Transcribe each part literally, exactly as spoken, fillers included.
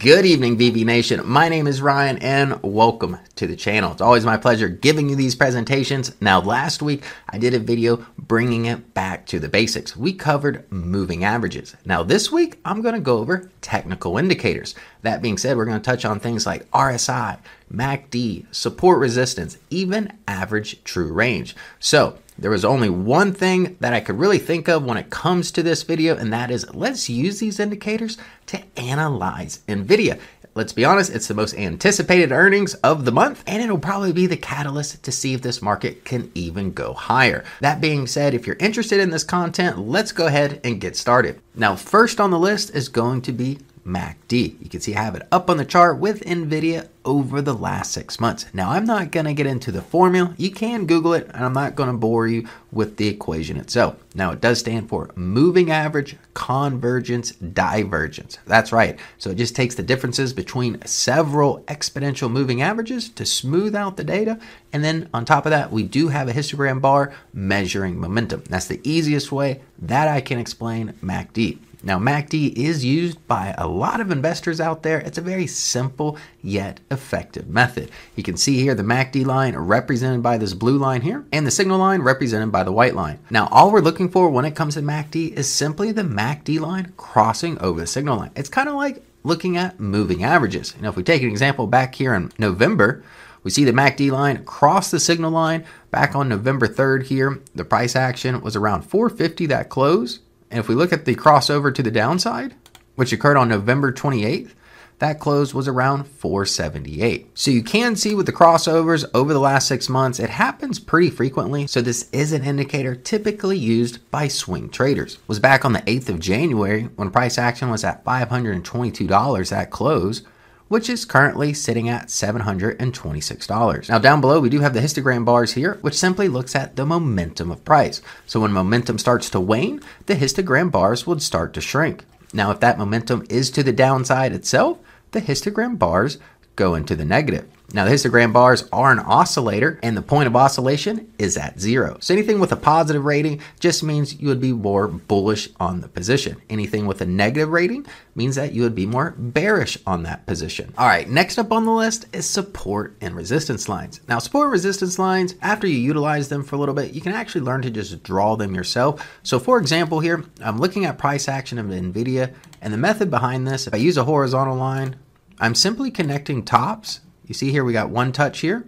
Good evening, V V Nation. My name is Ryan, and welcome to the channel. It's always my pleasure giving you these presentations. Now, last week, I did a video bringing it back to the basics. We covered moving averages. Now, this week, I'm going to go over technical indicators. That being said, we're going to touch on things like R S I, M A C D, support resistance, even average true range. So, there was only one thing that I could really think of when it comes to this video, and that is let's use these indicators to analyze NVIDIA. Let's be honest, it's the most anticipated earnings of the month, and it'll probably be the catalyst to see if this market can even go higher. That being said, if you're interested in this content, let's go ahead and get started. Now, first on the list is going to be M A C D. You can see I have it up on the chart with NVIDIA over the last six months. Now, I'm not going to get into the formula. You can Google it, and I'm not going to bore you with the equation itself. Now, it does stand for moving average, convergence, divergence. That's right. So it just takes the differences between several exponential moving averages to smooth out the data. And then on top of that, we do have a histogram bar measuring momentum. That's the easiest way that I can explain M A C D. Now, M A C D is used by a lot of investors out there. It's a very simple yet effective method. You can see here the M A C D line represented by this blue line here and the signal line represented by the white line. Now, all we're looking for when it comes to M A C D is simply the M A C D line crossing over the signal line. It's kind of like looking at moving averages. Now, if we take an example back here in November, we see the M A C D line cross the signal line back on November third here. The price action was around four fifty that close. And if we look at the crossover to the downside, which occurred on November twenty-eighth, that close was around four seventy-eight. So you can see with the crossovers over the last six months, it happens pretty frequently. So this is an indicator typically used by swing traders. It was back on the eighth of January when price action was at five hundred twenty-two dollars at close, which is currently sitting at seven hundred twenty-six dollars. Now down below, we do have the histogram bars here, which simply looks at the momentum of price. So when momentum starts to wane, the histogram bars would start to shrink. Now, if that momentum is to the downside itself, the histogram bars go into the negative. Now, the histogram bars are an oscillator, and the point of oscillation is at zero. So anything with a positive rating just means you would be more bullish on the position. Anything with a negative rating means that you would be more bearish on that position. All right, next up on the list is support and resistance lines. Now, support and resistance lines, after you utilize them for a little bit, you can actually learn to just draw them yourself. So for example here, I'm looking at price action of NVIDIA, and the method behind this, if I use a horizontal line, I'm simply connecting tops. You see here we got one touch here,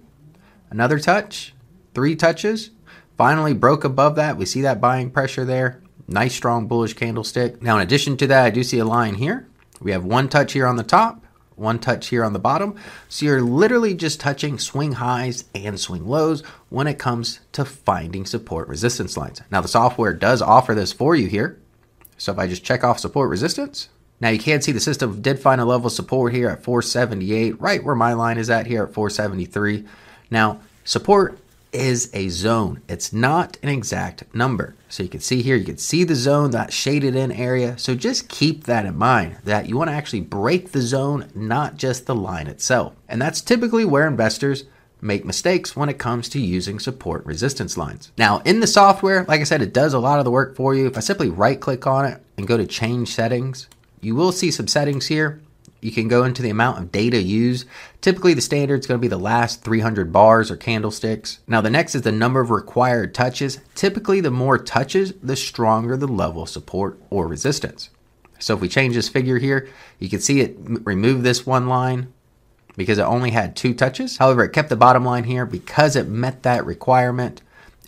another touch, three touches, finally broke above that. We see that buying pressure there. Nice strong bullish candlestick. Now in addition to that, I do see a line here. We have one touch here on the top, one touch here on the bottom. So you're literally just touching swing highs and swing lows when it comes to finding support resistance lines. Now the software does offer this for you here. So if I just check off support resistance, now you can see the system did find a level of support here at four seventy-eight, right where my line is at here at four seventy-three. Now support is a zone. It's not an exact number. So you can see here, you can see the zone, that shaded in area. So just keep that in mind that you want to actually break the zone, not just the line itself. And that's typically where investors make mistakes when it comes to using support resistance lines. Now in the software, like I said, it does a lot of the work for you. If I simply right click on it and go to change settings, you will see some settings here. You can go into the amount of data used. Typically the standard is going to be the last three hundred bars or candlesticks. Now the next is the number of required touches. Typically the more touches, the stronger the level of support or resistance. So if we change this figure here, you can see it remove this one line because it only had two touches. However, it kept the bottom line here because it met that requirement.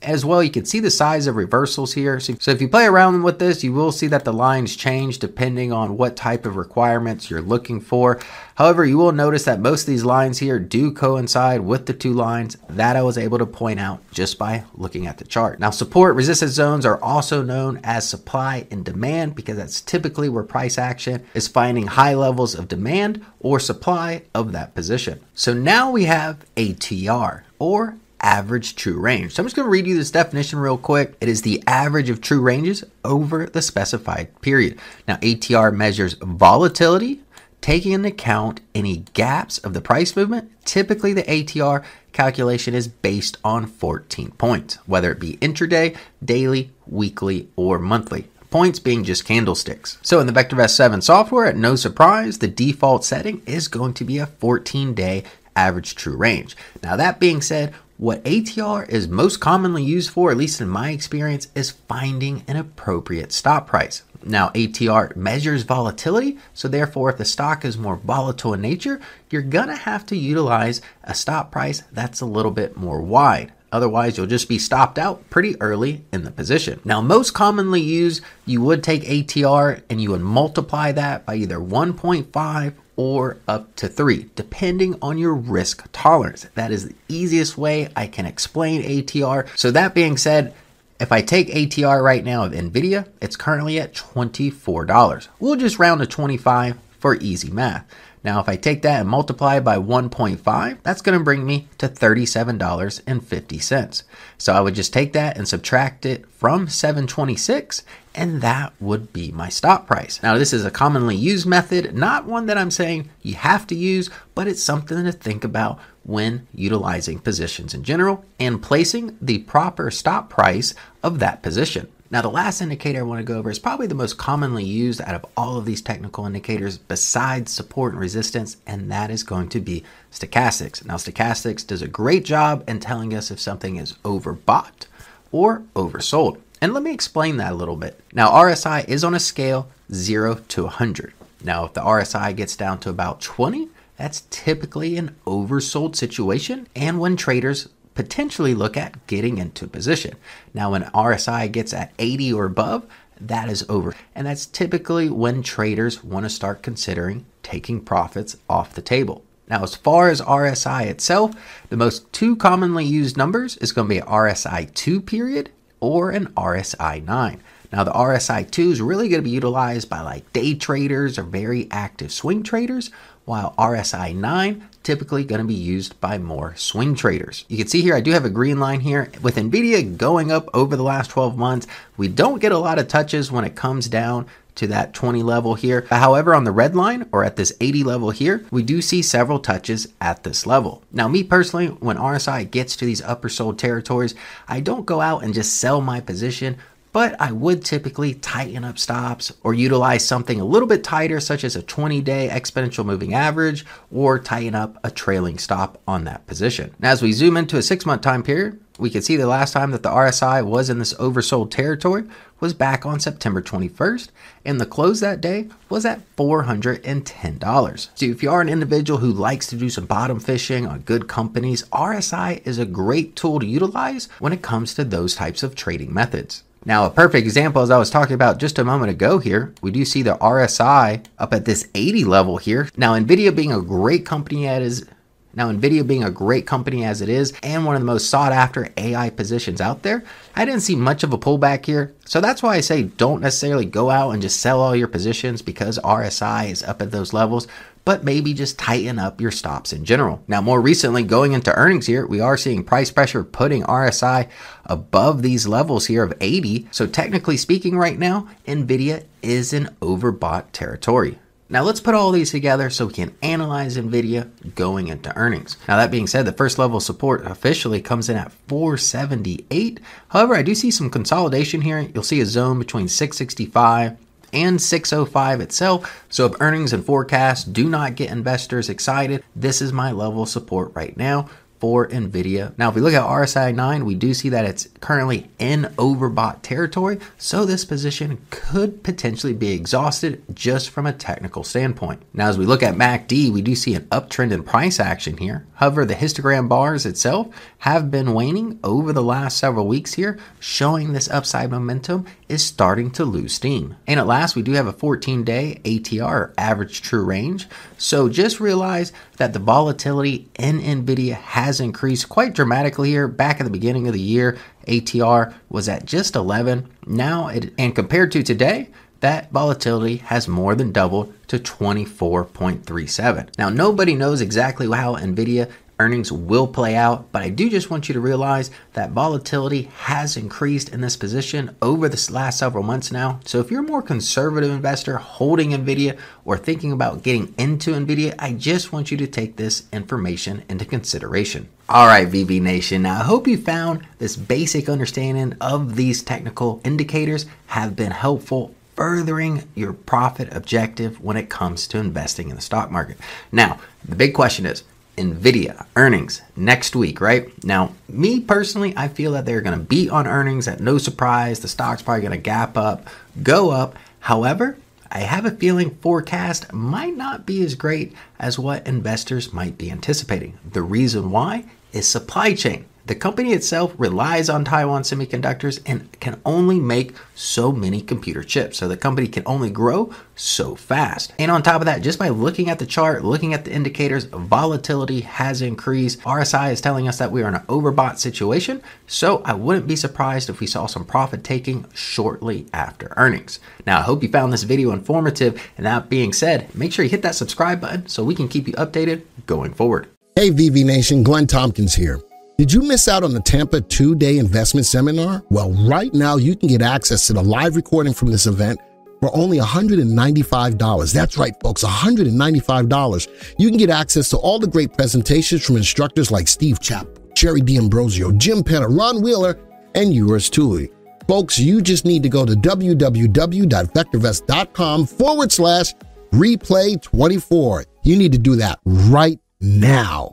As well, you can see the size of reversals here. So, so if you play around with this, you will see that the lines change depending on what type of requirements you're looking for. However, you will notice that most of these lines here do coincide with the two lines that I was able to point out just by looking at the chart. Now, support resistance zones are also known as supply and demand because that's typically where price action is finding high levels of demand or supply of that position. So now we have A T R, or average true range. So I'm just going to read you this definition real quick. It is the average of true ranges over the specified period. Now, A T R measures volatility, taking into account any gaps of the price movement. Typically, the A T R calculation is based on fourteen points, whether it be intraday, daily, weekly, or monthly. Points being just candlesticks. So in the VectorVest seven software, at no surprise, the default setting is going to be a fourteen day average true range. Now that being said, what A T R is most commonly used for, at least in my experience, is finding an appropriate stop price. Now, A T R measures volatility, so therefore if the stock is more volatile in nature, you're gonna have to utilize a stop price that's a little bit more wide. Otherwise, you'll just be stopped out pretty early in the position. Now, most commonly used, you would take A T R and you would multiply that by either one point five or up to three, depending on your risk tolerance. That is the easiest way I can explain A T R. So that being said, if I take A T R right now of NVIDIA, it's currently at twenty-four dollars. We'll just round to twenty-five for easy math. Now, if I take that and multiply by one point five, that's gonna bring me to thirty-seven dollars and fifty cents. So I would just take that and subtract it from seven twenty-six, and that would be my stop price. Now, this is a commonly used method, not one that I'm saying you have to use, but it's something to think about when utilizing positions in general and placing the proper stop price of that position. Now, the last indicator I want to go over is probably the most commonly used out of all of these technical indicators besides support and resistance, and that is going to be stochastics. Now, stochastics does a great job in telling us if something is overbought or oversold. And let me explain that a little bit. Now, R S I is on a scale zero to one hundred. Now, if the R S I gets down to about twenty, that's typically an oversold situation, and when traders potentially look at getting into position. Now, when R S I gets at eighty or above, that is over. And that's typically when traders want to start considering taking profits off the table. Now, as far as R S I itself, the most two commonly used numbers is going to be an R S I two period or an R S I nine. Now, the R S I two is really going to be utilized by like day traders or very active swing traders, while R S I nine typically going to be used by more swing traders. You can see here, I do have a green line here. With NVIDIA going up over the last twelve months, we don't get a lot of touches when it comes down to that twenty level here. However, on the red line or at this eighty level here, we do see several touches at this level. Now, me personally, when R S I gets to these upper sold territories, I don't go out and just sell my position, but I would typically tighten up stops or utilize something a little bit tighter, such as a twenty day exponential moving average, or tighten up a trailing stop on that position. Now, as we zoom into a six month time period, we can see the last time that the R S I was in this oversold territory was back on September twenty-first, and the close that day was at four hundred ten dollars. So if you are an individual who likes to do some bottom fishing on good companies, R S I is a great tool to utilize when it comes to those types of trading methods. Now, a perfect example, as I was talking about just a moment ago here, we do see the R S I up at this eighty level here. Now, NVIDIA being a great company at is Now, NVIDIA being a great company as it is, and one of the most sought after A I positions out there, I didn't see much of a pullback here. So that's why I say don't necessarily go out and just sell all your positions because R S I is up at those levels, but maybe just tighten up your stops in general. Now, more recently, going into earnings here, we are seeing price pressure putting R S I above these levels here of eighty. So technically speaking right now, NVIDIA is in overbought territory. Now let's put all these together so we can analyze NVIDIA going into earnings. Now that being said, the first level support officially comes in at four seventy-eight. However, I do see some consolidation here. You'll see a zone between six sixty-five and six oh five itself. So if earnings and forecasts do not get investors excited, this is my level of support right now for NVIDIA. Now, if we look at R S I nine, we do see that it's currently in overbought territory. So this position could potentially be exhausted just from a technical standpoint. Now, as we look at M A C D, we do see an uptrend in price action here. However, the histogram bars itself have been waning over the last several weeks here, showing this upside momentum is starting to lose steam. And at last, we do have a fourteen day A T R, or average true range. So just realize that the volatility in NVIDIA has increased quite dramatically here. Back at the beginning of the year, A T R was at just eleven. Now, it, and compared to today, that volatility has more than doubled to twenty-four point three seven. Now, nobody knows exactly how NVIDIA Earnings will play out, but I do just want you to realize that volatility has increased in this position over the last several months now. So if you're a more conservative investor holding NVIDIA or thinking about getting into NVIDIA, I just want you to take this information into consideration. All right, V V Nation, now I hope you found this basic understanding of these technical indicators have been helpful, furthering your profit objective when it comes to investing in the stock market. Now, the big question is, NVIDIA earnings next week, right? Now, me personally, I feel that they're going to beat on earnings at no surprise. The stock's probably going to gap up, go up. However, I have a feeling forecast might not be as great as what investors might be anticipating. The reason why is supply chain. The company itself relies on Taiwan semiconductors and can only make so many computer chips. So the company can only grow so fast. And on top of that, just by looking at the chart, looking at the indicators, volatility has increased. R S I is telling us that we are in an overbought situation. So I wouldn't be surprised if we saw some profit taking shortly after earnings. Now, I hope you found this video informative. And that being said, make sure you hit that subscribe button so we can keep you updated going forward. Hey, V V Nation, Glenn Tompkins here. Did you miss out on the Tampa two-day investment seminar? Well, right now you can get access to the live recording from this event for only one hundred ninety-five dollars. That's right, folks, one hundred ninety-five dollars. You can get access to all the great presentations from instructors like Steve Chapp, Jerry D'Ambrosio, Jim Penner, Ron Wheeler, and yours truly. Folks, you just need to go to www.vectorvest.com forward slash replay 24. You need to do that right now.